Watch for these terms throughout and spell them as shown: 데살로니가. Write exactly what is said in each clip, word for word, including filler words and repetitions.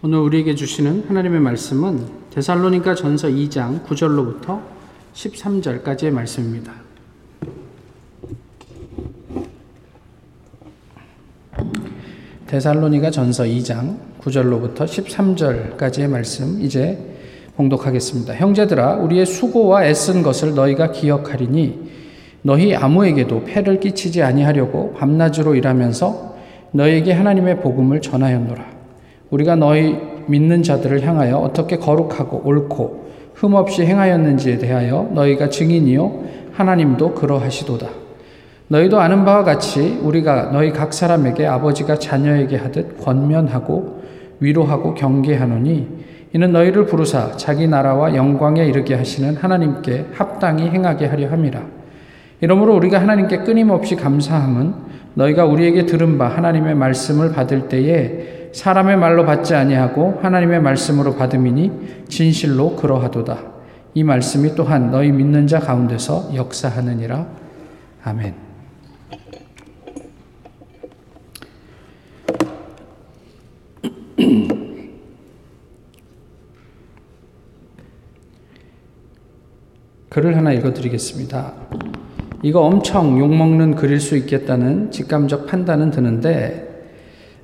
오늘 우리에게 주시는 하나님의 말씀은 데살로니가 전서 이 장 구 절로부터 십삼 절까지의 말씀입니다. 데살로니가 전서 이 장 구 절로부터 십삼 절까지의 말씀 이제 봉독하겠습니다. 형제들아, 우리의 수고와 애쓴 것을 너희가 기억하리니 너희 아무에게도 폐를 끼치지 아니하려고 밤낮으로 일하면서 너희에게 하나님의 복음을 전하였노라. 우리가 너희 믿는 자들을 향하여 어떻게 거룩하고 옳고 흠없이 행하였는지에 대하여 너희가 증인이요 하나님도 그러하시도다. 너희도 아는 바와 같이 우리가 너희 각 사람에게 아버지가 자녀에게 하듯 권면하고 위로하고 경계하노니 이는 너희를 부르사 자기 나라와 영광에 이르게 하시는 하나님께 합당히 행하게 하려 함이라. 이러므로 우리가 하나님께 끊임없이 감사함은 너희가 우리에게 들은 바 하나님의 말씀을 받을 때에 사람의 말로 받지 아니하고 하나님의 말씀으로 받음이니 진실로 그러하도다. 이 말씀이 또한 너희 믿는 자 가운데서 역사하느니라. 아멘. 글을 하나 읽어드리겠습니다. 이거 엄청 욕먹는 글일 수 있겠다는 직감적 판단은 드는데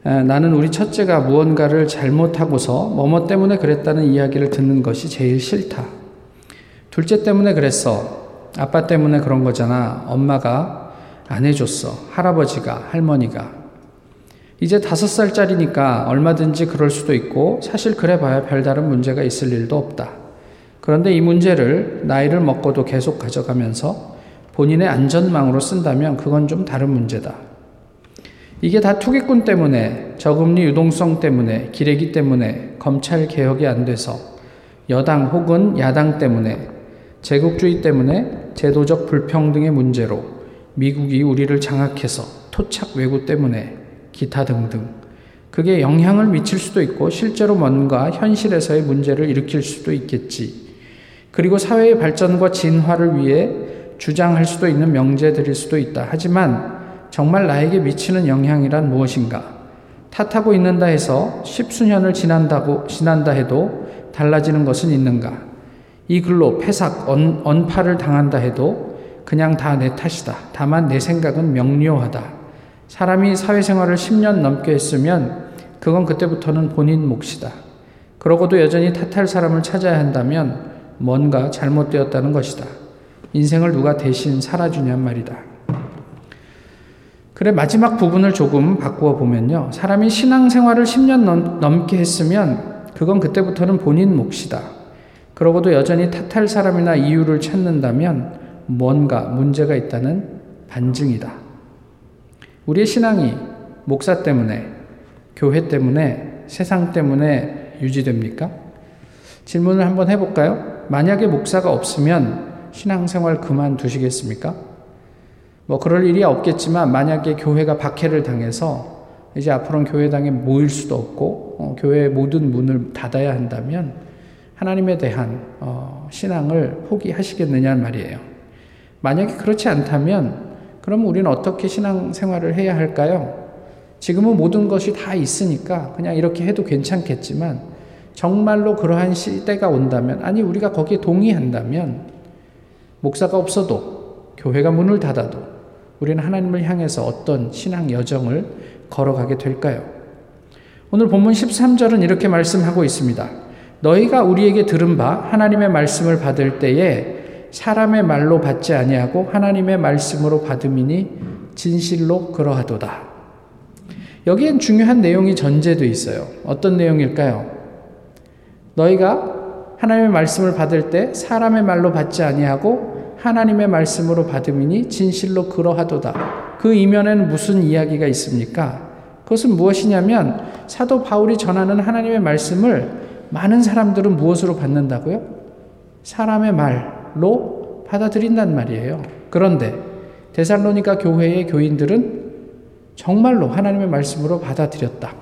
에, 나는 우리 첫째가 무언가를 잘못하고서 뭐뭐 때문에 그랬다는 이야기를 듣는 것이 제일 싫다. 둘째 때문에 그랬어. 아빠 때문에 그런 거잖아. 엄마가 안 해줬어. 할아버지가, 할머니가. 이제 다섯 살짜리니까 얼마든지 그럴 수도 있고 사실 그래봐야 별다른 문제가 있을 일도 없다. 그런데 이 문제를 나이를 먹고도 계속 가져가면서 본인의 안전망으로 쓴다면 그건 좀 다른 문제다. 이게 다 투기꾼 때문에, 저금리 유동성 때문에, 기레기 때문에, 검찰 개혁이 안 돼서, 여당 혹은 야당 때문에, 제국주의 때문에, 제도적 불평등의 문제로, 미국이 우리를 장악해서, 토착 외구 때문에, 기타 등등. 그게 영향을 미칠 수도 있고 실제로 뭔가 현실에서의 문제를 일으킬 수도 있겠지. 그리고 사회의 발전과 진화를 위해 주장할 수도 있는 명제들일 수도 있다. 하지만 정말 나에게 미치는 영향이란 무엇인가? 탓하고 있는다 해서 십수년을 지난다고, 지난다 해도 달라지는 것은 있는가? 이 글로 패삭, 언, 언파를 당한다 해도 그냥 다 내 탓이다. 다만 내 생각은 명료하다. 사람이 사회생활을 십 년 넘게 했으면 그건 그때부터는 본인 몫이다. 그러고도 여전히 탓할 사람을 찾아야 한다면 뭔가 잘못되었다는 것이다. 인생을 누가 대신 살아주냔 말이다. 그래, 마지막 부분을 조금 바꾸어 보면요. 사람이 신앙생활을 십 년 넘게 했으면 그건 그때부터는 본인 몫이다. 그러고도 여전히 탓할 사람이나 이유를 찾는다면 뭔가 문제가 있다는 반증이다. 우리의 신앙이 목사 때문에, 교회 때문에, 세상 때문에 유지됩니까? 질문을 한번 해볼까요? 만약에 목사가 없으면 신앙생활 그만두시겠습니까? 뭐 그럴 일이 없겠지만 만약에 교회가 박해를 당해서 이제 앞으로는 교회당에 모일 수도 없고 어, 교회의 모든 문을 닫아야 한다면 하나님에 대한 어, 신앙을 포기하시겠느냐는 말이에요. 만약에 그렇지 않다면 그럼 우리는 어떻게 신앙생활을 해야 할까요? 지금은 모든 것이 다 있으니까 그냥 이렇게 해도 괜찮겠지만 정말로 그러한 시대가 온다면, 아니 우리가 거기에 동의한다면 목사가 없어도 교회가 문을 닫아도 우리는 하나님을 향해서 어떤 신앙 여정을 걸어가게 될까요? 오늘 본문 십삼 절은 이렇게 말씀하고 있습니다. 너희가 우리에게 들은 바 하나님의 말씀을 받을 때에 사람의 말로 받지 아니하고 하나님의 말씀으로 받음이니 진실로 그러하도다. 여기엔 중요한 내용이 전제되어 있어요. 어떤 내용일까요? 너희가 하나님의 말씀을 받을 때 사람의 말로 받지 아니하고 하나님의 말씀으로 받음이니 진실로 그러하도다. 그 이면에는 무슨 이야기가 있습니까? 그것은 무엇이냐면 사도 바울이 전하는 하나님의 말씀을 많은 사람들은 무엇으로 받는다고요? 사람의 말 로 받아들인단 말이에요. 그런데 데살로니가 교회의 교인들은 정말로 하나님의 말씀으로 받아들였다.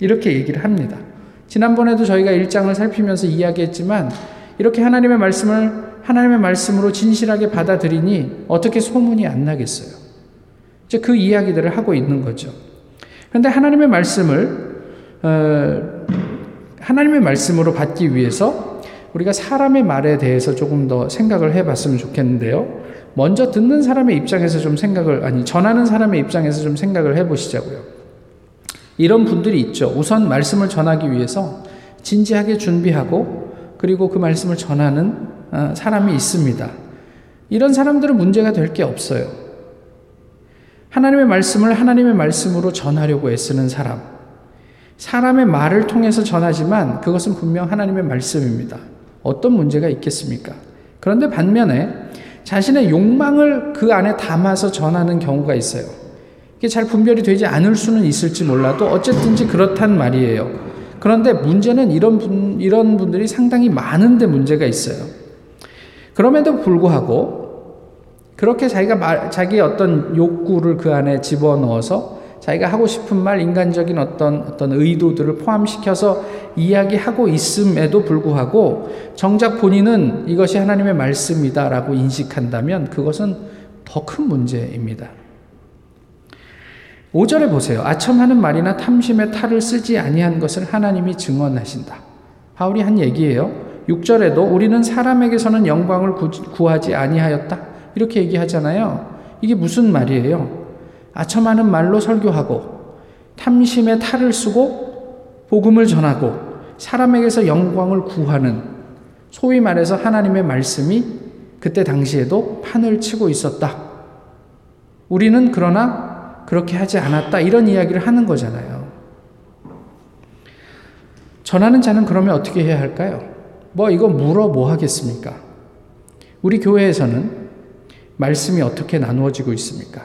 이렇게 얘기를 합니다. 지난번에도 저희가 일 장을 살피면서 이야기했지만 이렇게 하나님의 말씀을 하나님의 말씀으로 진실하게 받아들이니 어떻게 소문이 안 나겠어요. 이제 그 이야기들을 하고 있는 거죠. 그런데 하나님의 말씀을 어, 하나님의 말씀으로 받기 위해서 우리가 사람의 말에 대해서 조금 더 생각을 해봤으면 좋겠는데요. 먼저 듣는 사람의 입장에서 좀 생각을, 아니 전하는 사람의 입장에서 좀 생각을 해보시자고요. 이런 분들이 있죠. 우선 말씀을 전하기 위해서 진지하게 준비하고 그리고 그 말씀을 전하는 사람이 있습니다. 이런 사람들은 문제가 될 게 없어요. 하나님의 말씀을 하나님의 말씀으로 전하려고 애쓰는 사람, 사람의 말을 통해서 전하지만 그것은 분명 하나님의 말씀입니다. 어떤 문제가 있겠습니까? 그런데 반면에 자신의 욕망을 그 안에 담아서 전하는 경우가 있어요. 이게 잘 분별이 되지 않을 수는 있을지 몰라도 어쨌든지 그렇단 말이에요. 그런데 문제는 이런 분, 이런 분들이 상당히 많은데 문제가 있어요. 그럼에도 불구하고 그렇게 자기가 말, 자기의 어떤 욕구를 그 안에 집어넣어서 자기가 하고 싶은 말, 인간적인 어떤 어떤 의도들을 포함시켜서 이야기하고 있음에도 불구하고 정작 본인은 이것이 하나님의 말씀이다라고 인식한다면 그것은 더 큰 문제입니다. 오 절에 보세요. 아첨하는 말이나 탐심의 탈을 쓰지 아니한 것을 하나님이 증언하신다. 바울이 한 얘기예요. 육 절에도 우리는 사람에게서는 영광을 구하지 아니하였다. 이렇게 얘기하잖아요. 이게 무슨 말이에요? 아첨하는 말로 설교하고 탐심의 탈을 쓰고 복음을 전하고 사람에게서 영광을 구하는, 소위 말해서 하나님의 말씀이 그때 당시에도 판을 치고 있었다. 우리는 그러나 그렇게 하지 않았다. 이런 이야기를 하는 거잖아요. 전하는 자는 그러면 어떻게 해야 할까요? 뭐 이거 물어 뭐 하겠습니까? 우리 교회에서는 말씀이 어떻게 나누어지고 있습니까?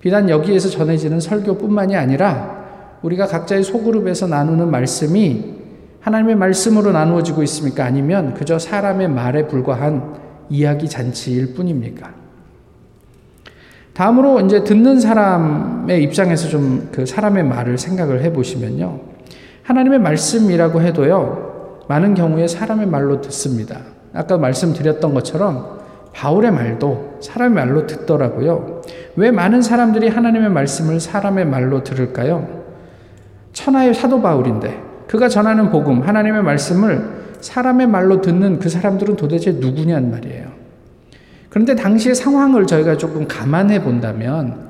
비단 여기에서 전해지는 설교뿐만이 아니라 우리가 각자의 소그룹에서 나누는 말씀이 하나님의 말씀으로 나누어지고 있습니까? 아니면 그저 사람의 말에 불과한 이야기 잔치일 뿐입니까? 다음으로 이제 듣는 사람의 입장에서 좀 그 사람의 말을 생각을 해보시면요. 하나님의 말씀이라고 해도요, 많은 경우에 사람의 말로 듣습니다. 아까 말씀드렸던 것처럼 바울의 말도 사람의 말로 듣더라고요. 왜 많은 사람들이 하나님의 말씀을 사람의 말로 들을까요? 천하의 사도 바울인데 그가 전하는 복음, 하나님의 말씀을 사람의 말로 듣는 그 사람들은 도대체 누구냐는 말이에요. 그런데 당시의 상황을 저희가 조금 감안해 본다면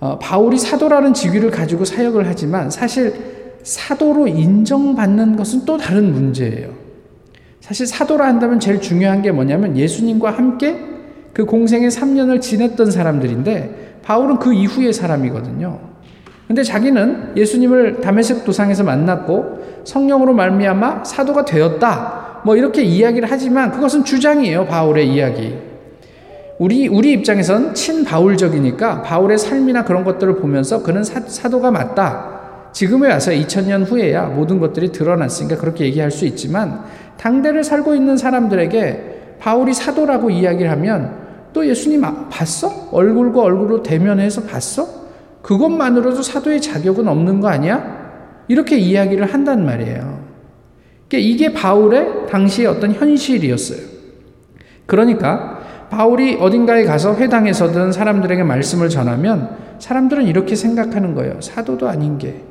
어, 바울이 사도라는 직위를 가지고 사역을 하지만 사실 사도로 인정받는 것은 또 다른 문제예요. 사실 사도라 한다면 제일 중요한 게 뭐냐면 예수님과 함께 그 공생의 삼 년을 지냈던 사람들인데 바울은 그 이후의 사람이거든요. 근데 자기는 예수님을 다메섹 도상에서 만났고 성령으로 말미암아 사도가 되었다. 뭐 이렇게 이야기를 하지만 그것은 주장이에요. 바울의 이야기. 우리 우리 입장에선 친바울적이니까 바울의 삶이나 그런 것들을 보면서 그는 사, 사도가 맞다. 지금에 와서 이천 년 후에야 모든 것들이 드러났으니까 그렇게 얘기할 수 있지만 당대를 살고 있는 사람들에게 바울이 사도라고 이야기를 하면 또 예수님 봤어? 얼굴과 얼굴로 대면해서 봤어? 그것만으로도 사도의 자격은 없는 거 아니야? 이렇게 이야기를 한단 말이에요. 이게 바울의 당시의 어떤 현실이었어요. 그러니까 바울이 어딘가에 가서 회당에서든 사람들에게 말씀을 전하면 사람들은 이렇게 생각하는 거예요. 사도도 아닌 게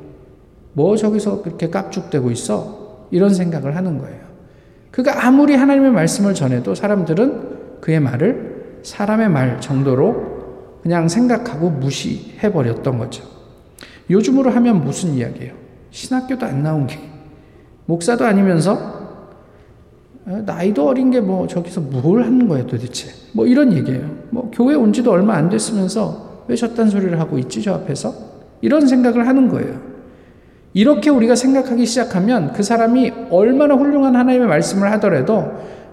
뭐 저기서 그렇게 깝죽대고 있어? 이런 생각을 하는 거예요. 그가 아무리 하나님의 말씀을 전해도 사람들은 그의 말을 사람의 말 정도로 그냥 생각하고 무시해버렸던 거죠. 요즘으로 하면 무슨 이야기예요? 신학교도 안 나온 게, 목사도 아니면서 나이도 어린 게 뭐 저기서 뭘 하는 거예요 도대체? 뭐 이런 얘기예요. 뭐 교회 온 지도 얼마 안 됐으면서 왜 저딴 소리를 하고 있지 저 앞에서? 이런 생각을 하는 거예요. 이렇게 우리가 생각하기 시작하면 그 사람이 얼마나 훌륭한 하나님의 말씀을 하더라도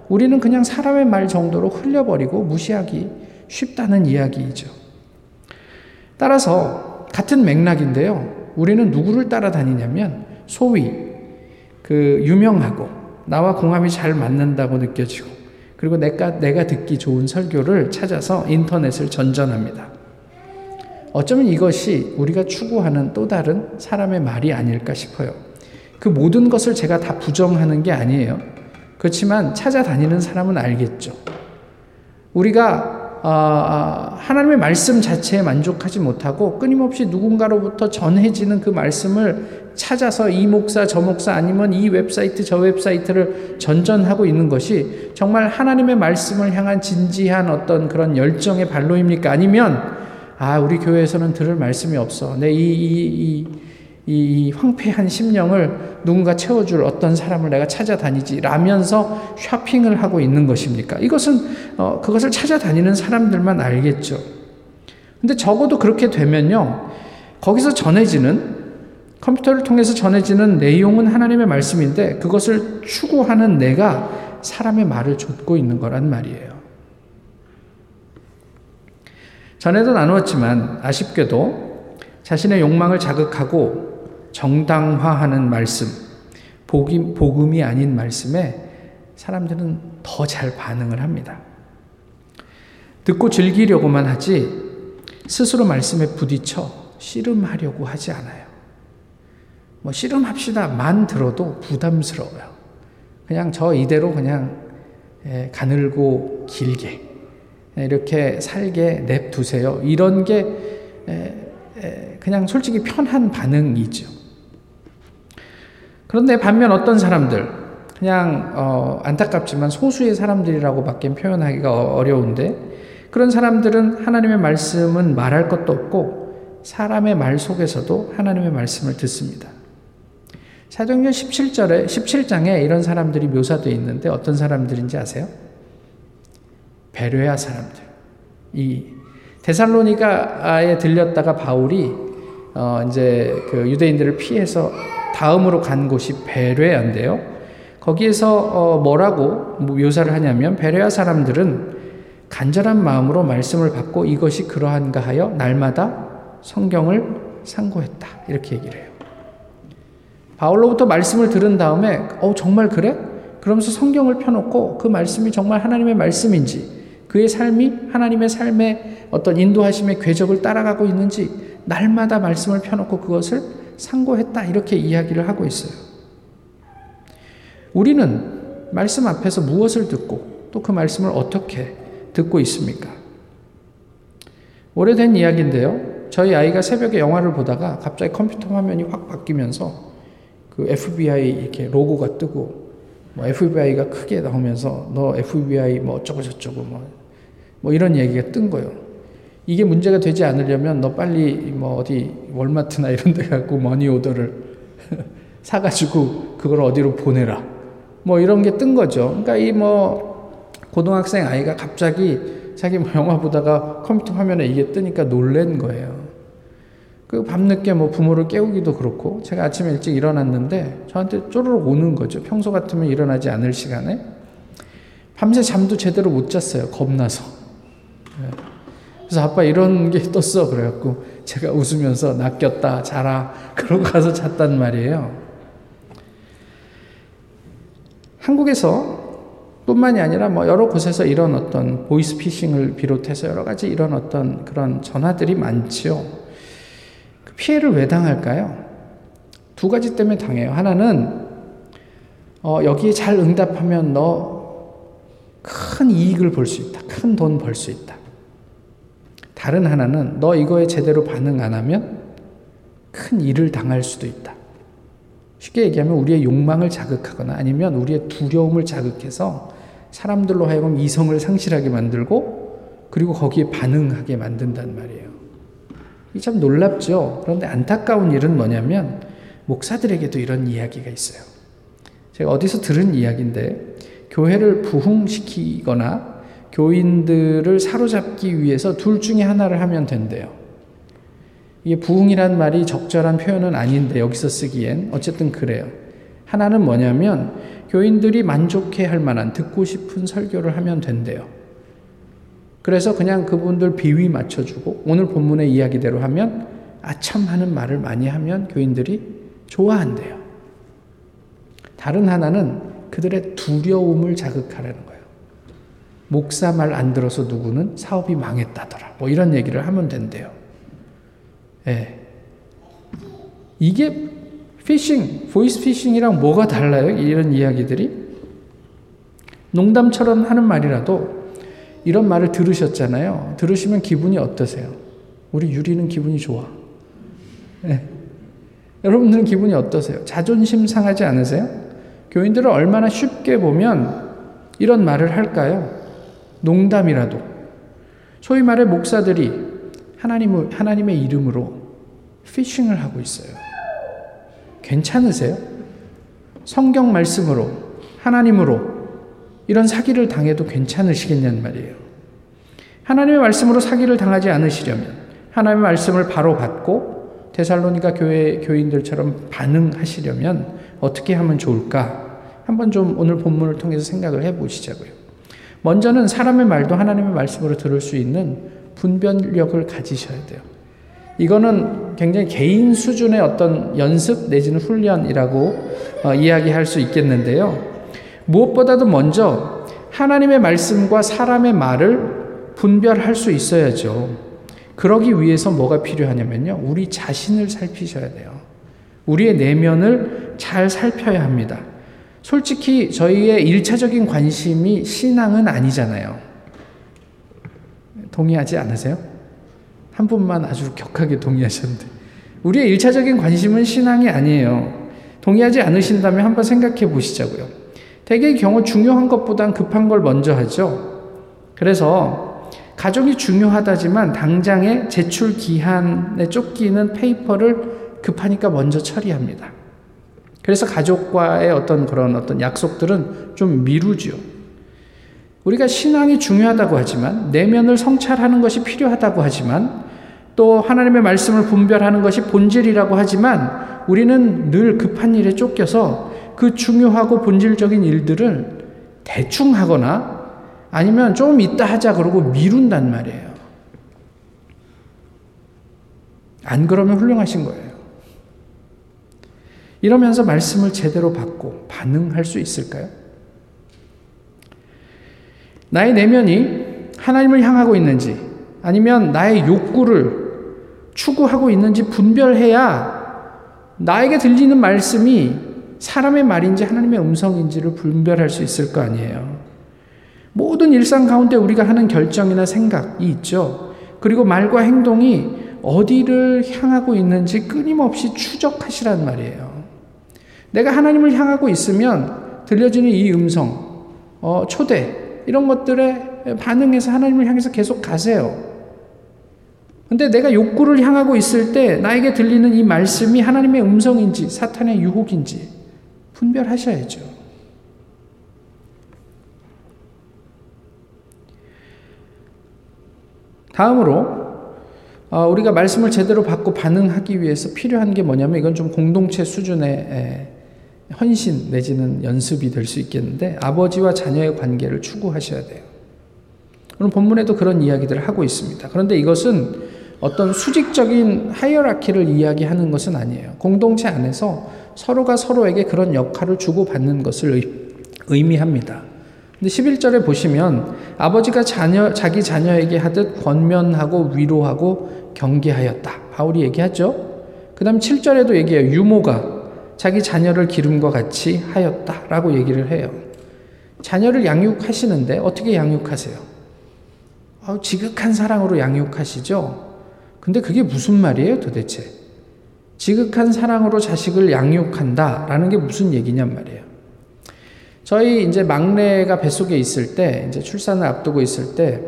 우리는 그냥 사람의 말 정도로 흘려버리고 무시하기 쉽다는 이야기이죠. 따라서 같은 맥락인데요. 우리는 누구를 따라다니냐면 소위 그 유명하고 나와 공함이 잘 맞는다고 느껴지고 그리고 내가, 내가 듣기 좋은 설교를 찾아서 인터넷을 전전합니다. 어쩌면 이것이 우리가 추구하는 또 다른 사람의 말이 아닐까 싶어요. 그 모든 것을 제가 다 부정하는 게 아니에요. 그렇지만 찾아다니는 사람은 알겠죠. 우리가 하나님의 말씀 자체에 만족하지 못하고 끊임없이 누군가로부터 전해지는 그 말씀을 찾아서 이 목사 저 목사 아니면 이 웹사이트 저 웹사이트를 전전하고 있는 것이 정말 하나님의 말씀을 향한 진지한 어떤 그런 열정의 발로입니까? 아니면 아 우리 교회에서는 들을 말씀이 없어 내 이 이 이 이 황폐한 심령을 누군가 채워줄 어떤 사람을 내가 찾아다니지 라면서 쇼핑을 하고 있는 것입니까? 이것은 어, 그것을 찾아다니는 사람들만 알겠죠. 근데 적어도 그렇게 되면요, 거기서 전해지는 컴퓨터를 통해서 전해지는 내용은 하나님의 말씀인데 그것을 추구하는 내가 사람의 말을 좇고 있는 거란 말이에요. 전에도 나누었지만 아쉽게도 자신의 욕망을 자극하고 정당화하는 말씀, 복음, 복음이 아닌 말씀에 사람들은 더 잘 반응을 합니다. 듣고 즐기려고만 하지 스스로 말씀에 부딪혀 씨름하려고 하지 않아요. 뭐 씨름합시다만 들어도 부담스러워요. 그냥 저 이대로 그냥 가늘고 길게 이렇게 살게 냅두세요. 이런 게 그냥 솔직히 편한 반응이죠. 그런데 반면 어떤 사람들, 그냥 어 안타깝지만 소수의 사람들이라고밖에 표현하기가 어려운데 그런 사람들은 하나님의 말씀은 말할 것도 없고 사람의 말 속에서도 하나님의 말씀을 듣습니다. 사도행전 십칠 절에, 십칠 장에 이런 사람들이 묘사되어 있는데 어떤 사람들인지 아세요? 베레아 사람들. 이 데살로니가에 들렸다가 바울이 어 이제 그 유대인들을 피해서 다음으로 간 곳이 베레아인데요. 거기에서 어 뭐라고 묘사를 하냐면 베레아 사람들은 간절한 마음으로 말씀을 받고 이것이 그러한가 하여 날마다 성경을 상고했다. 이렇게 얘기를 해요. 바울로부터 말씀을 들은 다음에 어 정말 그래? 그러면서 성경을 펴놓고 그 말씀이 정말 하나님의 말씀인지 그의 삶이 하나님의 삶의 어떤 인도하심의 궤적을 따라가고 있는지 날마다 말씀을 펴놓고 그것을 상고했다 이렇게 이야기를 하고 있어요. 우리는 말씀 앞에서 무엇을 듣고 또 그 말씀을 어떻게 듣고 있습니까? 오래된 이야기인데요. 저희 아이가 새벽에 영화를 보다가 갑자기 컴퓨터 화면이 확 바뀌면서 그 에프비아이 이렇게 로고가 뜨고 뭐 에프비아이가 크게 나오면서 너 에프비아이 뭐 어쩌고 저쩌고 뭐, 뭐 이런 얘기가 뜬 거예요. 이게 문제가 되지 않으려면 너 빨리 뭐 어디 월마트나 이런 데 가고 머니 오더를 사가지고 그걸 어디로 보내라. 뭐 이런 게 뜬 거죠. 그러니까 이 뭐 고등학생 아이가 갑자기 자기 뭐 영화 보다가 컴퓨터 화면에 이게 뜨니까 놀란 거예요. 그 밤늦게 뭐 부모를 깨우기도 그렇고 제가 아침에 일찍 일어났는데 저한테 쪼르륵 오는 거죠. 평소 같으면 일어나지 않을 시간에. 밤새 잠도 제대로 못 잤어요. 겁나서. 그래서 아빠 이런 게 떴어. 그래갖고 제가 웃으면서 낚였다. 자라. 그러고 가서 잤단 말이에요. 한국에서 뿐만이 아니라 뭐 여러 곳에서 이런 어떤 보이스피싱을 비롯해서 여러 가지 이런 어떤 그런 전화들이 많지요. 피해를 왜 당할까요? 두 가지 때문에 당해요. 하나는 어, 여기에 잘 응답하면 너 큰 이익을 볼 수 있다. 큰 돈 벌 수 있다. 다른 하나는 너 이거에 제대로 반응 안 하면 큰 일을 당할 수도 있다. 쉽게 얘기하면 우리의 욕망을 자극하거나 아니면 우리의 두려움을 자극해서 사람들로 하여금 이성을 상실하게 만들고 그리고 거기에 반응하게 만든단 말이에요. 이 참 놀랍죠. 그런데 안타까운 일은 뭐냐면 목사들에게도 이런 이야기가 있어요. 제가 어디서 들은 이야기인데 교회를 부흥시키거나 교인들을 사로잡기 위해서 둘 중에 하나를 하면 된대요. 이게 부흥이란 말이 적절한 표현은 아닌데 여기서 쓰기엔 어쨌든 그래요. 하나는 뭐냐면 교인들이 만족해 할 만한 듣고 싶은 설교를 하면 된대요. 그래서 그냥 그분들 비위 맞춰주고 오늘 본문의 이야기대로 하면 아참 하는 말을 많이 하면 교인들이 좋아한대요. 다른 하나는 그들의 두려움을 자극하려는 거예요. 목사 말 안 들어서 누구는 사업이 망했다더라. 뭐 이런 얘기를 하면 된대요. 예. 이게 피싱, 보이스 피싱이랑 뭐가 달라요? 이런 이야기들이 농담처럼 하는 말이라도 이런 말을 들으셨잖아요. 들으시면 기분이 어떠세요? 우리 유리는 기분이 좋아. 네. 여러분들은 기분이 어떠세요? 자존심 상하지 않으세요? 교인들을 얼마나 쉽게 보면 이런 말을 할까요? 농담이라도. 소위 말해 목사들이 하나님, 하나님의 이름으로 피싱을 하고 있어요. 괜찮으세요? 성경 말씀으로, 하나님으로 이런 사기를 당해도 괜찮으시겠냐는 말이에요. 하나님의 말씀으로 사기를 당하지 않으시려면 하나님의 말씀을 바로 받고 데살로니가 교회 교인들처럼 반응하시려면 어떻게 하면 좋을까? 한번 좀 오늘 본문을 통해서 생각을 해보시자고요. 먼저는 사람의 말도 하나님의 말씀으로 들을 수 있는 분별력을 가지셔야 돼요. 이거는 굉장히 개인 수준의 어떤 연습 내지는 훈련이라고 어, 이야기할 수 있겠는데요. 무엇보다도 먼저 하나님의 말씀과 사람의 말을 분별할 수 있어야죠. 그러기 위해서 뭐가 필요하냐면요. 우리 자신을 살피셔야 돼요. 우리의 내면을 잘 살펴야 합니다. 솔직히 저희의 일차적인 관심이 신앙은 아니잖아요. 동의하지 않으세요? 한 분만 아주 격하게 동의하셨는데 우리의 일차적인 관심은 신앙이 아니에요. 동의하지 않으신다면 한번 생각해 보시자고요. 대개의 경우 중요한 것보단 급한 걸 먼저 하죠. 그래서 가족이 중요하다지만 당장의 제출 기한에 쫓기는 페이퍼를 급하니까 먼저 처리합니다. 그래서 가족과의 어떤 그런 어떤 약속들은 좀 미루죠. 우리가 신앙이 중요하다고 하지만 내면을 성찰하는 것이 필요하다고 하지만 또 하나님의 말씀을 분별하는 것이 본질이라고 하지만 우리는 늘 급한 일에 쫓겨서 그 중요하고 본질적인 일들을 대충 하거나 아니면 좀 이따 하자 그러고 미룬단 말이에요. 안 그러면 훌륭하신 거예요. 이러면서 말씀을 제대로 받고 반응할 수 있을까요? 나의 내면이 하나님을 향하고 있는지 아니면 나의 욕구를 추구하고 있는지 분별해야 나에게 들리는 말씀이 사람의 말인지 하나님의 음성인지를 분별할 수 있을 거 아니에요. 모든 일상 가운데 우리가 하는 결정이나 생각이 있죠. 그리고 말과 행동이 어디를 향하고 있는지 끊임없이 추적하시란 말이에요. 내가 하나님을 향하고 있으면 들려지는 이 음성, 어, 초대 이런 것들에 반응해서 하나님을 향해서 계속 가세요. 근데 내가 욕구를 향하고 있을 때 나에게 들리는 이 말씀이 하나님의 음성인지 사탄의 유혹인지 분별하셔야죠. 다음으로 우리가 말씀을 제대로 받고 반응하기 위해서 필요한 게 뭐냐면 이건 좀 공동체 수준의 헌신 내지는 연습이 될 수 있겠는데 아버지와 자녀의 관계를 추구하셔야 돼요. 오늘 본문에도 그런 이야기들을 하고 있습니다. 그런데 이것은 어떤 수직적인 하이어라키를 이야기하는 것은 아니에요. 공동체 안에서 서로가 서로에게 그런 역할을 주고받는 것을 의미합니다. 근데 십일 절에 보시면 아버지가 자녀, 자기 자녀에게 하듯 권면하고 위로하고 경계하였다. 바울이 얘기하죠. 그 다음 칠 절에도 얘기해요. 유모가 자기 자녀를 기름과 같이 하였다 라고 얘기를 해요. 자녀를 양육하시는데 어떻게 양육하세요? 아, 지극한 사랑으로 양육하시죠? 근데 그게 무슨 말이에요 도대체? 지극한 사랑으로 자식을 양육한다 라는 게 무슨 얘기냔 말이에요. 저희 이제 막내가 뱃속에 있을 때 이제 출산을 앞두고 있을 때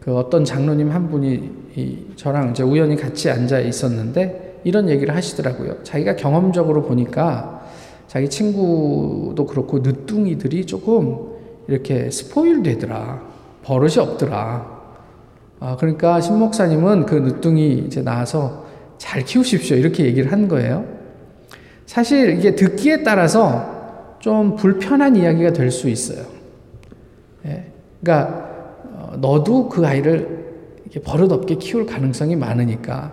그 어떤 장로님 한 분이 이, 저랑 이제 우연히 같이 앉아 있었는데 이런 얘기를 하시더라고요. 자기가 경험적으로 보니까 자기 친구도 그렇고 늦둥이들이 조금 이렇게 스포일 되더라. 버릇이 없더라. 아, 그러니까 신 목사님은 그 늦둥이 이제 낳아서 잘 키우십시오. 이렇게 얘기를 한 거예요. 사실 이게 듣기에 따라서 좀 불편한 이야기가 될 수 있어요. 예. 그러니까 너도 그 아이를 이렇게 버릇없게 키울 가능성이 많으니까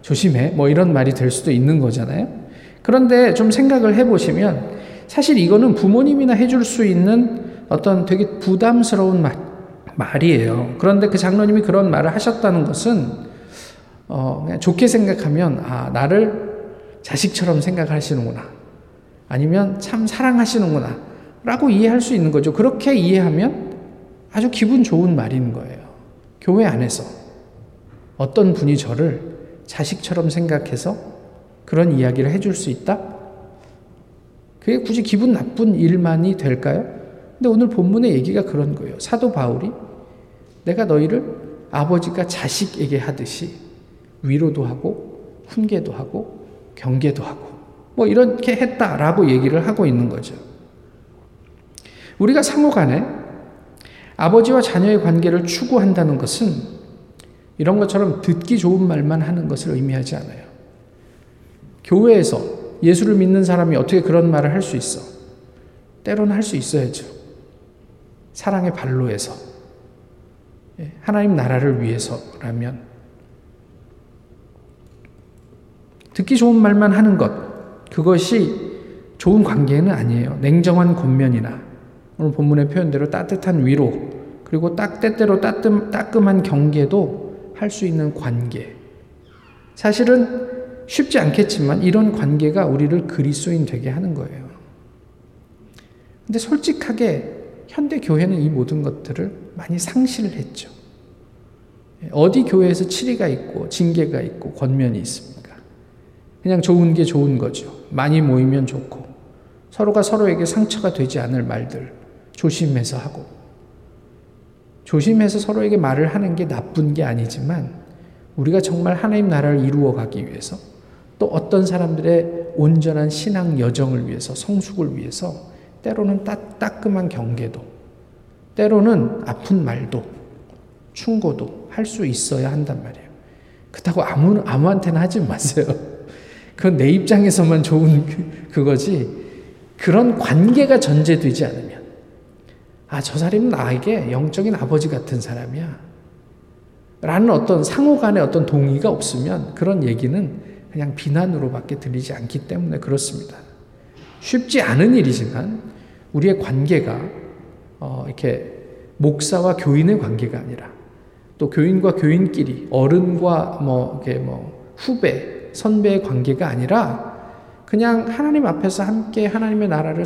조심해. 뭐 이런 말이 될 수도 있는 거잖아요. 그런데 좀 생각을 해보시면 사실 이거는 부모님이나 해줄 수 있는 어떤 되게 부담스러운 말, 말이에요. 그런데 그 장로님이 그런 말을 하셨다는 것은 어, 그냥 좋게 생각하면 아, 나를 자식처럼 생각하시는구나. 아니면 참 사랑하시는구나. 라고 이해할 수 있는 거죠. 그렇게 이해하면 아주 기분 좋은 말인 거예요. 교회 안에서 어떤 분이 저를 자식처럼 생각해서 그런 이야기를 해줄 수 있다? 그게 굳이 기분 나쁜 일만이 될까요? 근데 오늘 본문의 얘기가 그런 거예요. 사도 바울이 내가 너희를 아버지가 자식에게 하듯이 위로도 하고 훈계도 하고 경계도 하고 뭐 이렇게 했다라고 얘기를 하고 있는 거죠. 우리가 상호간에 아버지와 자녀의 관계를 추구한다는 것은 이런 것처럼 듣기 좋은 말만 하는 것을 의미하지 않아요. 교회에서 예수를 믿는 사람이 어떻게 그런 말을 할 수 있어? 때로는 할 수 있어야죠. 사랑의 발로에서, 하나님 나라를 위해서라면. 듣기 좋은 말만 하는 것, 그것이 좋은 관계는 아니에요. 냉정한 권면이나 오늘 본문의 표현대로 따뜻한 위로, 그리고 딱 때때로 따끔, 따끔한 경계도 할 수 있는 관계. 사실은 쉽지 않겠지만 이런 관계가 우리를 그리스도인 되게 하는 거예요. 근데 솔직하게 현대 교회는 이 모든 것들을 많이 상실을 했죠. 어디 교회에서 치리가 있고 징계가 있고 권면이 있습니까? 그냥 좋은 게 좋은 거죠. 많이 모이면 좋고 서로가 서로에게 상처가 되지 않을 말들 조심해서 하고 조심해서 서로에게 말을 하는 게 나쁜 게 아니지만 우리가 정말 하나님 나라를 이루어가기 위해서 또 어떤 사람들의 온전한 신앙 여정을 위해서 성숙을 위해서 때로는 따, 따끔한 경계도 때로는 아픈 말도 충고도 할 수 있어야 한단 말이에요. 그렇다고 아무, 아무한테나 하지 마세요. 그건 내 입장에서만 좋은 그거지 그런 관계가 전제되지 않으면 아, 저 사람은 나에게 영적인 아버지 같은 사람이야. 라는 어떤 상호 간의 어떤 동의가 없으면 그런 얘기는 그냥 비난으로밖에 들리지 않기 때문에 그렇습니다. 쉽지 않은 일이지만 우리의 관계가 어, 이렇게 목사와 교인의 관계가 아니라 또 교인과 교인끼리 어른과 뭐 이렇게 뭐 후배, 선배의 관계가 아니라 그냥 하나님 앞에서 함께 하나님의 나라를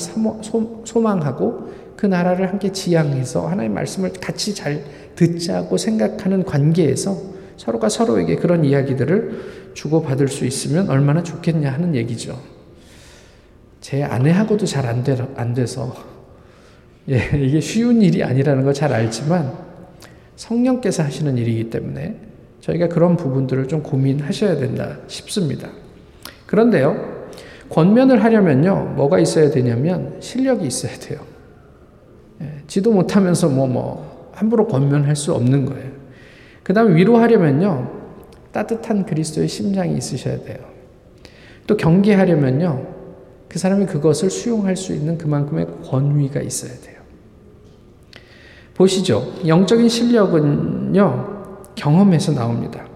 소망하고 그 나라를 함께 지향해서 하나님의 말씀을 같이 잘 듣자고 생각하는 관계에서 서로가 서로에게 그런 이야기들을 주고받을 수 있으면 얼마나 좋겠냐 하는 얘기죠. 제 아내하고도 잘 안 안 돼서 예, 이게 쉬운 일이 아니라는 걸 잘 알지만 성령께서 하시는 일이기 때문에 저희가 그런 부분들을 좀 고민하셔야 된다 싶습니다. 그런데요. 권면을 하려면요. 뭐가 있어야 되냐면 실력이 있어야 돼요. 예, 지도 못하면서 뭐 뭐 함부로 권면할 수 없는 거예요. 그 다음에 위로하려면요. 따뜻한 그리스도의 심장이 있으셔야 돼요. 또 경계하려면요. 그 사람이 그것을 수용할 수 있는 그만큼의 권위가 있어야 돼요. 보시죠. 영적인 실력은요. 경험에서 나옵니다.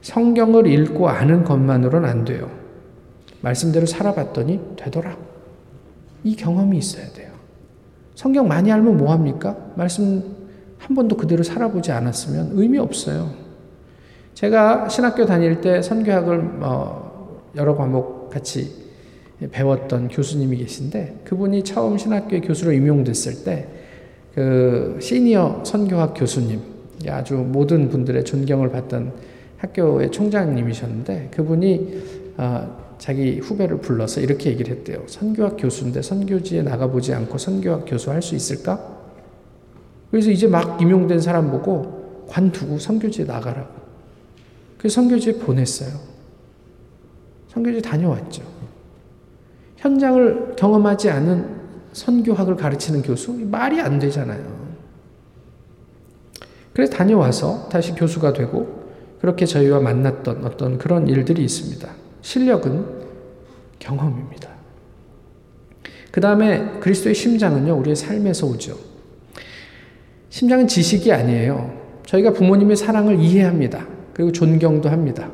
성경을 읽고 아는 것만으로는 안 돼요. 말씀대로 살아봤더니 되더라. 이 경험이 있어야 돼요. 성경 많이 알면 뭐합니까? 말씀 한 번도 그대로 살아보지 않았으면 의미 없어요. 제가 신학교 다닐 때 선교학을 어, 여러 과목 같이 배웠던 교수님이 계신데 그분이 처음 신학교의 교수로 임용됐을 때 그 시니어 선교학 교수님 아주 모든 분들의 존경을 받던 학교의 총장님이셨는데 그분이 어, 자기 후배를 불러서 이렇게 얘기를 했대요. 선교학 교수인데 선교지에 나가보지 않고 선교학 교수 할 수 있을까? 그래서 이제 막 임용된 사람 보고 관두고 선교지에 나가라고. 그래서 선교지에 보냈어요. 선교지에 다녀왔죠. 현장을 경험하지 않은 선교학을 가르치는 교수? 말이 안 되잖아요. 그래서 다녀와서 다시 교수가 되고 그렇게 저희와 만났던 어떤 그런 일들이 있습니다. 실력은 경험입니다. 그 다음에 그리스도의 심장은요, 우리의 삶에서 오죠. 심장은 지식이 아니에요. 저희가 부모님의 사랑을 이해합니다. 그리고 존경도 합니다.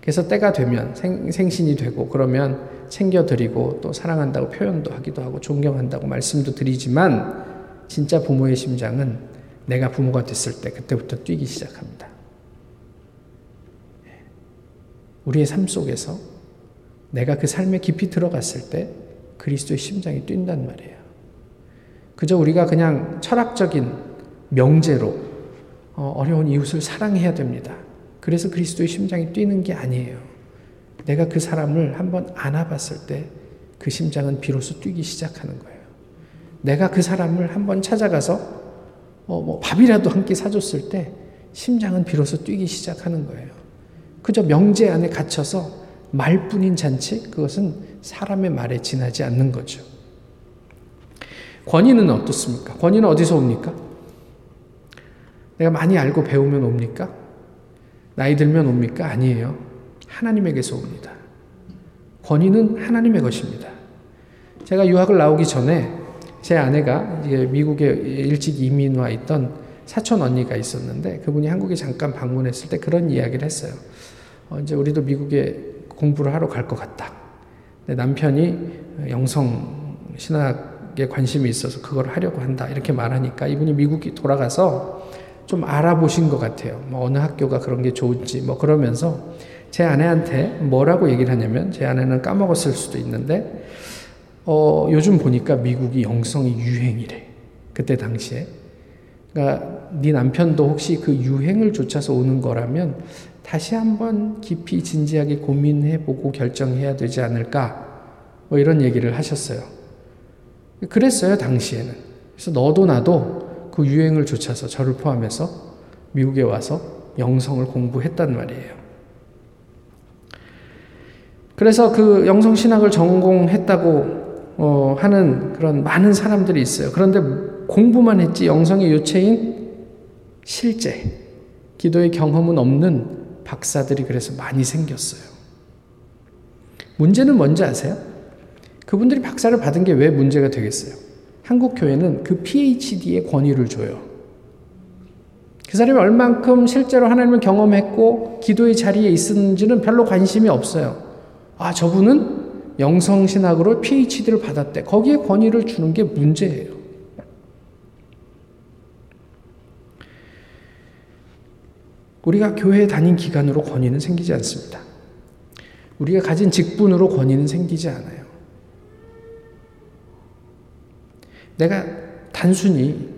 그래서 때가 되면 생, 생신이 되고 그러면 챙겨드리고 또 사랑한다고 표현도 하기도 하고 존경한다고 말씀도 드리지만 진짜 부모의 심장은 내가 부모가 됐을 때 그때부터 뛰기 시작합니다. 우리의 삶 속에서 내가 그 삶에 깊이 들어갔을 때 그리스도의 심장이 뛴단 말이에요. 그저 우리가 그냥 철학적인 명제로 어려운 이웃을 사랑해야 됩니다. 그래서 그리스도의 심장이 뛰는 게 아니에요. 내가 그 사람을 한번 안아봤을 때 그 심장은 비로소 뛰기 시작하는 거예요. 내가 그 사람을 한번 찾아가서 어 뭐 밥이라도 한 끼 사줬을 때 심장은 비로소 뛰기 시작하는 거예요. 그저 명제 안에 갇혀서 말뿐인 잔치, 그것은 사람의 말에 지나지 않는 거죠. 권위는 어떻습니까? 권위는 어디서 옵니까? 내가 많이 알고 배우면 옵니까? 나이 들면 옵니까? 아니에요. 하나님에게서 옵니다. 권위는 하나님의 것입니다. 제가 유학을 나오기 전에 제 아내가 미국에 일찍 이민 와 있던 사촌 언니가 있었는데, 그분이 한국에 잠깐 방문했을 때 그런 이야기를 했어요. 어, 이제 우리도 미국에 공부를 하러 갈 것 같다. 근데 남편이 영성 신학에 관심이 있어서 그걸 하려고 한다. 이렇게 말하니까 이분이 미국에 돌아가서 좀 알아보신 것 같아요. 뭐 어느 학교가 그런 게 좋은지 뭐 그러면서 제 아내한테 뭐라고 얘기를 하냐면, 제 아내는 까먹었을 수도 있는데 어, 요즘 보니까 미국이 영성이 유행이래. 그때 당시에. 그러니까 네 남편도 혹시 그 유행을 쫓아서 오는 거라면 다시 한번 깊이 진지하게 고민해보고 결정해야 되지 않을까, 뭐 이런 얘기를 하셨어요. 그랬어요, 당시에는. 그래서 너도 나도 그 유행을 쫓아서, 저를 포함해서 미국에 와서 영성을 공부했단 말이에요. 그래서 그 영성신학을 전공했다고 어, 하는 그런 많은 사람들이 있어요. 그런데 공부만 했지 영성의 요체인 실제, 기도의 경험은 없는 박사들이 그래서 많이 생겼어요. 문제는 뭔지 아세요? 그분들이 박사를 받은 게 왜 문제가 되겠어요? 한국 교회는 그 피에이치디의 권위를 줘요. 그 사람이 얼만큼 실제로 하나님을 경험했고 기도의 자리에 있었는지는 별로 관심이 없어요. 아, 저분은 영성신학으로 피에이치디를 받았대. 거기에 권위를 주는 게 문제예요. 우리가 교회에 다닌 기간으로 권위는 생기지 않습니다. 우리가 가진 직분으로 권위는 생기지 않아요. 내가 단순히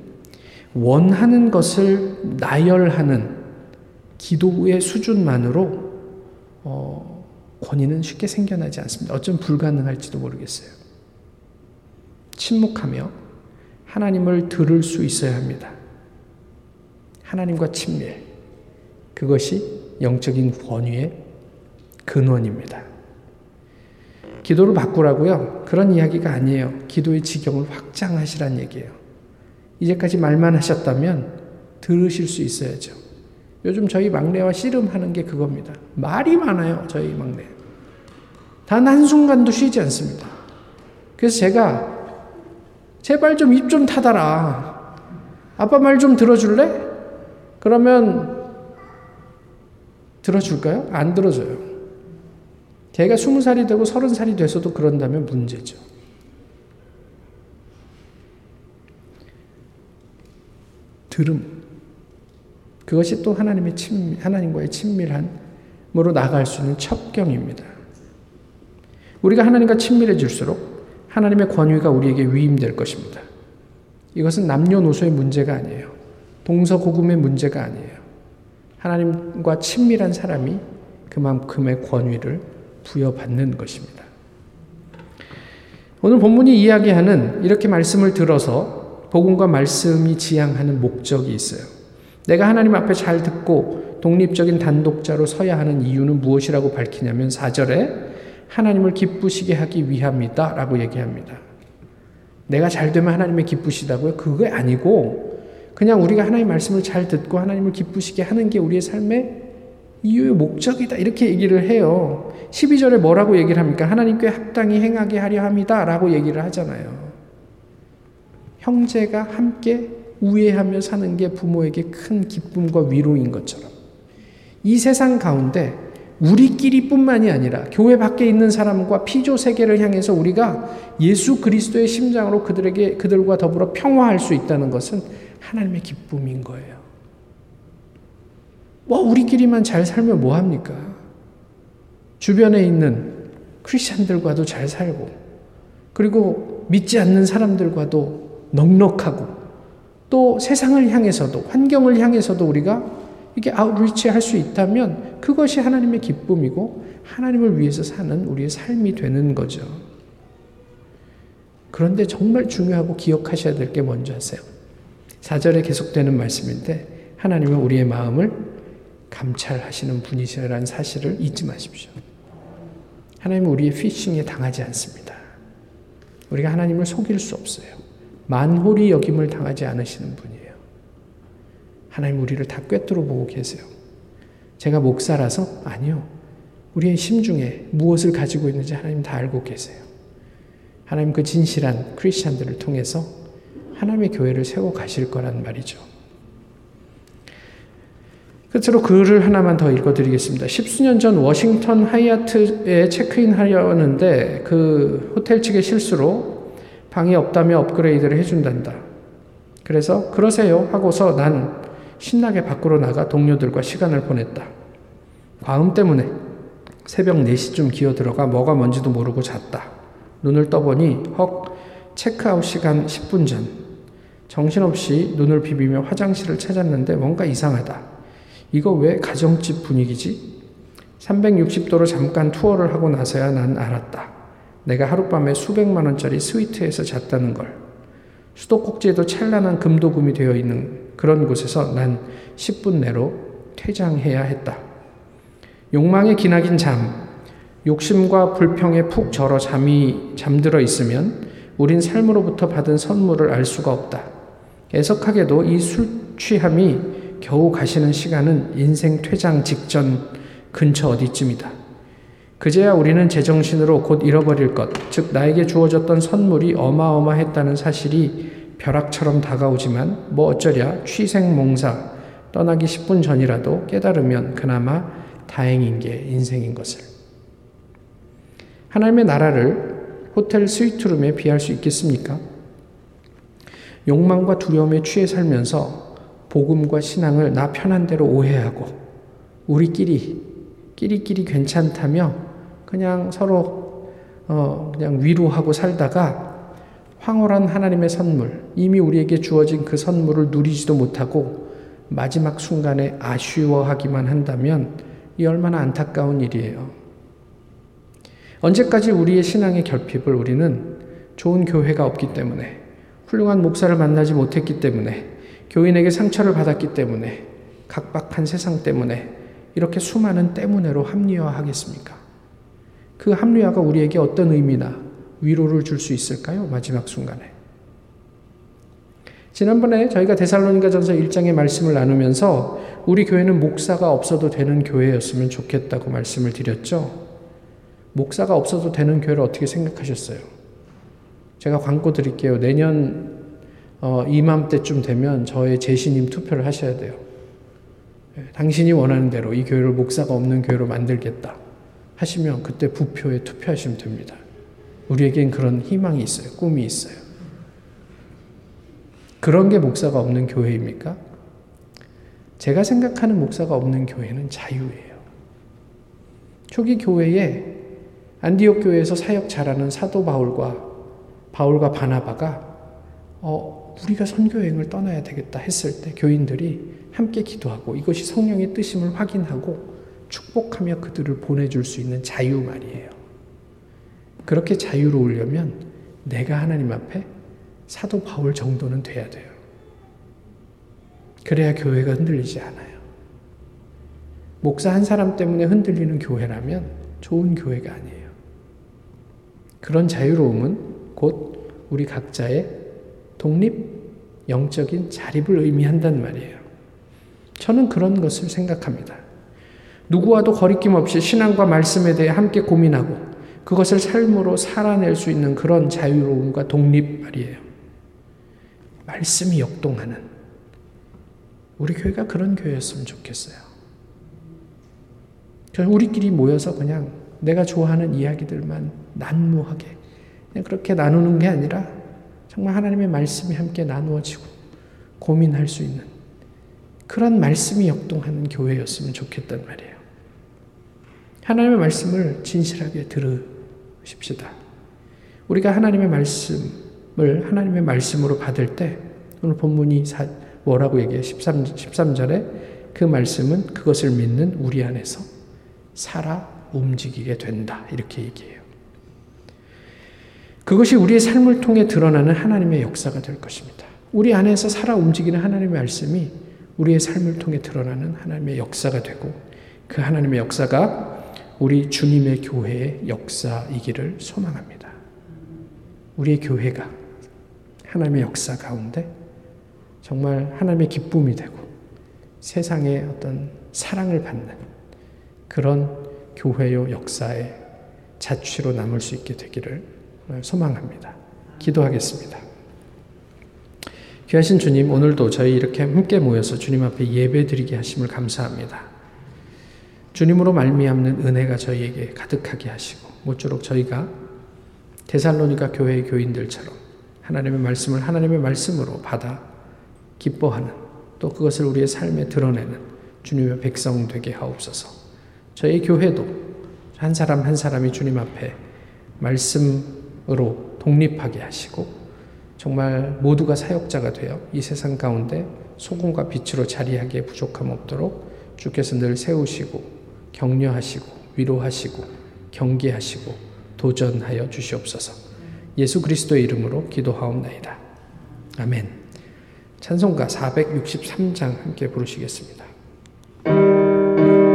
원하는 것을 나열하는 기도의 수준만으로 어, 권위는 쉽게 생겨나지 않습니다. 어쩜 불가능할지도 모르겠어요. 침묵하며 하나님을 들을 수 있어야 합니다. 하나님과 친밀, 그것이 영적인 권위의 근원입니다. 기도를 바꾸라고요? 그런 이야기가 아니에요. 기도의 지경을 확장하시란 얘기예요. 이제까지 말만 하셨다면 들으실 수 있어야죠. 요즘 저희 막내와 씨름하는 게 그겁니다. 말이 많아요, 저희 막내. 단 한순간도 쉬지 않습니다. 그래서 제가 제발 좀 입 좀 닫아라. 아빠 말 좀 들어줄래? 그러면 들어줄까요? 안 들어줘요. 걔가 스무 살이 되고 서른 살이 돼서도 그런다면 문제죠. 들음. 그것이 또 하나님의 친밀, 하나님과의 친밀함으로 나아갈 수 있는 첩경입니다. 우리가 하나님과 친밀해질수록 하나님의 권위가 우리에게 위임될 것입니다. 이것은 남녀노소의 문제가 아니에요. 동서고금의 문제가 아니에요. 하나님과 친밀한 사람이 그만큼의 권위를 부여받는 것입니다. 오늘 본문이 이야기하는, 이렇게 말씀을 들어서 복음과 말씀이 지향하는 목적이 있어요. 내가 하나님 앞에 잘 듣고 독립적인 단독자로 서야 하는 이유는 무엇이라고 밝히냐면 사 절에 하나님을 기쁘시게 하기 위함이다 라고 얘기합니다. 내가 잘 되면 하나님이 기쁘시다고요? 그게 아니고 그냥 우리가 하나님의 말씀을 잘 듣고 하나님을 기쁘시게 하는 게 우리의 삶의 이유의 목적이다, 이렇게 얘기를 해요. 십이 절에 뭐라고 얘기를 합니까? 하나님께 합당히 행하게 하려 함이다 라고 얘기를 하잖아요. 형제가 함께 우애하며 사는 게 부모에게 큰 기쁨과 위로인 것처럼 이 세상 가운데 우리끼리 뿐만이 아니라 교회 밖에 있는 사람과 피조 세계를 향해서 우리가 예수 그리스도의 심장으로 그들에게, 그들과 더불어 평화할 수 있다는 것은 하나님의 기쁨인 거예요. 뭐 우리끼리만 잘 살면 뭐합니까? 주변에 있는 크리스찬들과도 잘 살고, 그리고 믿지 않는 사람들과도 넉넉하고, 또 세상을 향해서도, 환경을 향해서도 우리가 이렇게 아웃리치할 수 있다면 그것이 하나님의 기쁨이고 하나님을 위해서 사는 우리의 삶이 되는 거죠. 그런데 정말 중요하고 기억하셔야 될 게 뭔지 아세요? 사 절에 계속되는 말씀인데 하나님은 우리의 마음을 감찰하시는 분이시라는 사실을 잊지 마십시오. 하나님은 우리의 피싱에 당하지 않습니다. 우리가 하나님을 속일 수 없어요. 만홀이 여김을 당하지 않으시는 분이에요. 하나님 우리를 다 꿰뚫어 보고 계세요. 제가 목사라서? 아니요. 우리의 심중에 무엇을 가지고 있는지 하나님 다 알고 계세요. 하나님 그 진실한 크리스찬들을 통해서 하나님의 교회를 세워가실 거란 말이죠. 끝으로 글을 하나만 더 읽어드리겠습니다. 십수년 전 워싱턴 하얏트에 체크인하려는데 그 호텔 측의 실수로 방이 없다며 업그레이드를 해준단다. 그래서 그러세요 하고서 난 신나게 밖으로 나가 동료들과 시간을 보냈다. 과음 때문에 새벽 네 시쯤 기어들어가 뭐가 뭔지도 모르고 잤다. 눈을 떠보니 헉, 체크아웃 시간 십 분 전. 정신없이 눈을 비비며 화장실을 찾았는데 뭔가 이상하다. 이거 왜 가정집 분위기지? 삼백육십 도로 잠깐 투어를 하고 나서야 난 알았다. 내가 하룻밤에 수백만 원짜리 스위트에서 잤다는 걸. 수도꼭지에도 찬란한 금도금이 되어 있는 그런 곳에서 난 십 분 내로 퇴장해야 했다. 욕망에 기나긴 잠, 욕심과 불평에 푹 절어 잠이 잠들어 있으면 우린 삶으로부터 받은 선물을 알 수가 없다. 애석하게도 이 술 취함이 겨우 가시는 시간은 인생 퇴장 직전 근처 어디쯤이다. 그제야 우리는 제정신으로 곧 잃어버릴 것, 즉 나에게 주어졌던 선물이 어마어마했다는 사실이 벼락처럼 다가오지만 뭐 어쩌랴 취생몽사, 떠나기 십 분 전이라도 깨달으면 그나마 다행인 게 인생인 것을. 하나님의 나라를 호텔 스위트룸에 비할 수 있겠습니까? 욕망과 두려움에 취해 살면서 복음과 신앙을 나 편한 대로 오해하고 우리끼리 끼리끼리 괜찮다며 그냥 서로 어 그냥 위로하고 살다가 황홀한 하나님의 선물, 이미 우리에게 주어진 그 선물을 누리지도 못하고 마지막 순간에 아쉬워하기만 한다면 이 얼마나 안타까운 일이에요. 언제까지 우리의 신앙의 결핍을 우리는 좋은 교회가 없기 때문에, 훌륭한 목사를 만나지 못했기 때문에, 교인에게 상처를 받았기 때문에, 각박한 세상 때문에, 이렇게 수많은 때문에로 합리화하겠습니까? 그 합리화가 우리에게 어떤 의미나 위로를 줄 수 있을까요? 마지막 순간에. 지난번에 저희가 데살로니가 전서 일 장의 말씀을 나누면서 우리 교회는 목사가 없어도 되는 교회였으면 좋겠다고 말씀을 드렸죠. 목사가 없어도 되는 교회를 어떻게 생각하셨어요? 제가 광고 드릴게요. 내년 어, 이맘때쯤 되면 저의 제시님 투표를 하셔야 돼요. 당신이 원하는 대로 이 교회를 목사가 없는 교회로 만들겠다 하시면 그때 부표에 투표하시면 됩니다. 우리에겐 그런 희망이 있어요. 꿈이 있어요. 그런 게 목사가 없는 교회입니까? 제가 생각하는 목사가 없는 교회는 자유예요. 초기 교회에 안디옥 교회에서 사역 잘하는 사도 바울과 바울과 바나바가 어, 우리가 선교여행을 떠나야 되겠다 했을 때 교인들이 함께 기도하고 이것이 성령의 뜻임을 확인하고 축복하며 그들을 보내줄 수 있는 자유 말이에요. 그렇게 자유로우려면 내가 하나님 앞에 사도 바울 정도는 돼야 돼요. 그래야 교회가 흔들리지 않아요. 목사 한 사람 때문에 흔들리는 교회라면 좋은 교회가 아니에요. 그런 자유로움은 곧 우리 각자의 독립, 영적인 자립을 의미한단 말이에요. 저는 그런 것을 생각합니다. 누구와도 거리낌 없이 신앙과 말씀에 대해 함께 고민하고 그것을 삶으로 살아낼 수 있는 그런 자유로움과 독립 말이에요. 말씀이 역동하는 우리 교회가 그런 교회였으면 좋겠어요. 우리끼리 모여서 그냥 내가 좋아하는 이야기들만 난무하게 그냥 그렇게 나누는 게 아니라 정말 하나님의 말씀이 함께 나누어지고 고민할 수 있는 그런 말씀이 역동하는 교회였으면 좋겠단 말이에요. 하나님의 말씀을 진실하게 들으십시다. 우리가 하나님의 말씀을 하나님의 말씀으로 받을 때 오늘 본문이 사, 뭐라고 얘기해요? 십삼 절에 그 말씀은 그것을 믿는 우리 안에서 살아 움직이게 된다. 이렇게 얘기해요. 그것이 우리의 삶을 통해 드러나는 하나님의 역사가 될 것입니다. 우리 안에서 살아 움직이는 하나님의 말씀이 우리의 삶을 통해 드러나는 하나님의 역사가 되고 그 하나님의 역사가 우리 주님의 교회의 역사이기를 소망합니다. 우리의 교회가 하나님의 역사 가운데 정말 하나님의 기쁨이 되고 세상의 어떤 사랑을 받는 그런 교회요 역사의 자취로 남을 수 있게 되기를 소망합니다. 기도하겠습니다. 귀하신 주님, 오늘도 저희 이렇게 함께 모여서 주님 앞에 예배드리게 하심을 감사합니다. 주님으로 말미암는 은혜가 저희에게 가득하게 하시고 모쪼록 저희가 데살로니가 교회의 교인들처럼 하나님의 말씀을 하나님의 말씀으로 받아 기뻐하는 또 그것을 우리의 삶에 드러내는 주님의 백성 되게 하옵소서. 저희 교회도 한 사람 한 사람이 주님 앞에 말씀으로 독립하게 하시고 정말 모두가 사역자가 되어 이 세상 가운데 소금과 빛으로 자리하기에 부족함 없도록 주께서 늘 세우시고 격려하시고 위로하시고 경계하시고 도전하여 주시옵소서. 예수 그리스도의 이름으로 기도하옵나이다. 아멘. 찬송가 사백육십삼 장 함께 부르시겠습니다.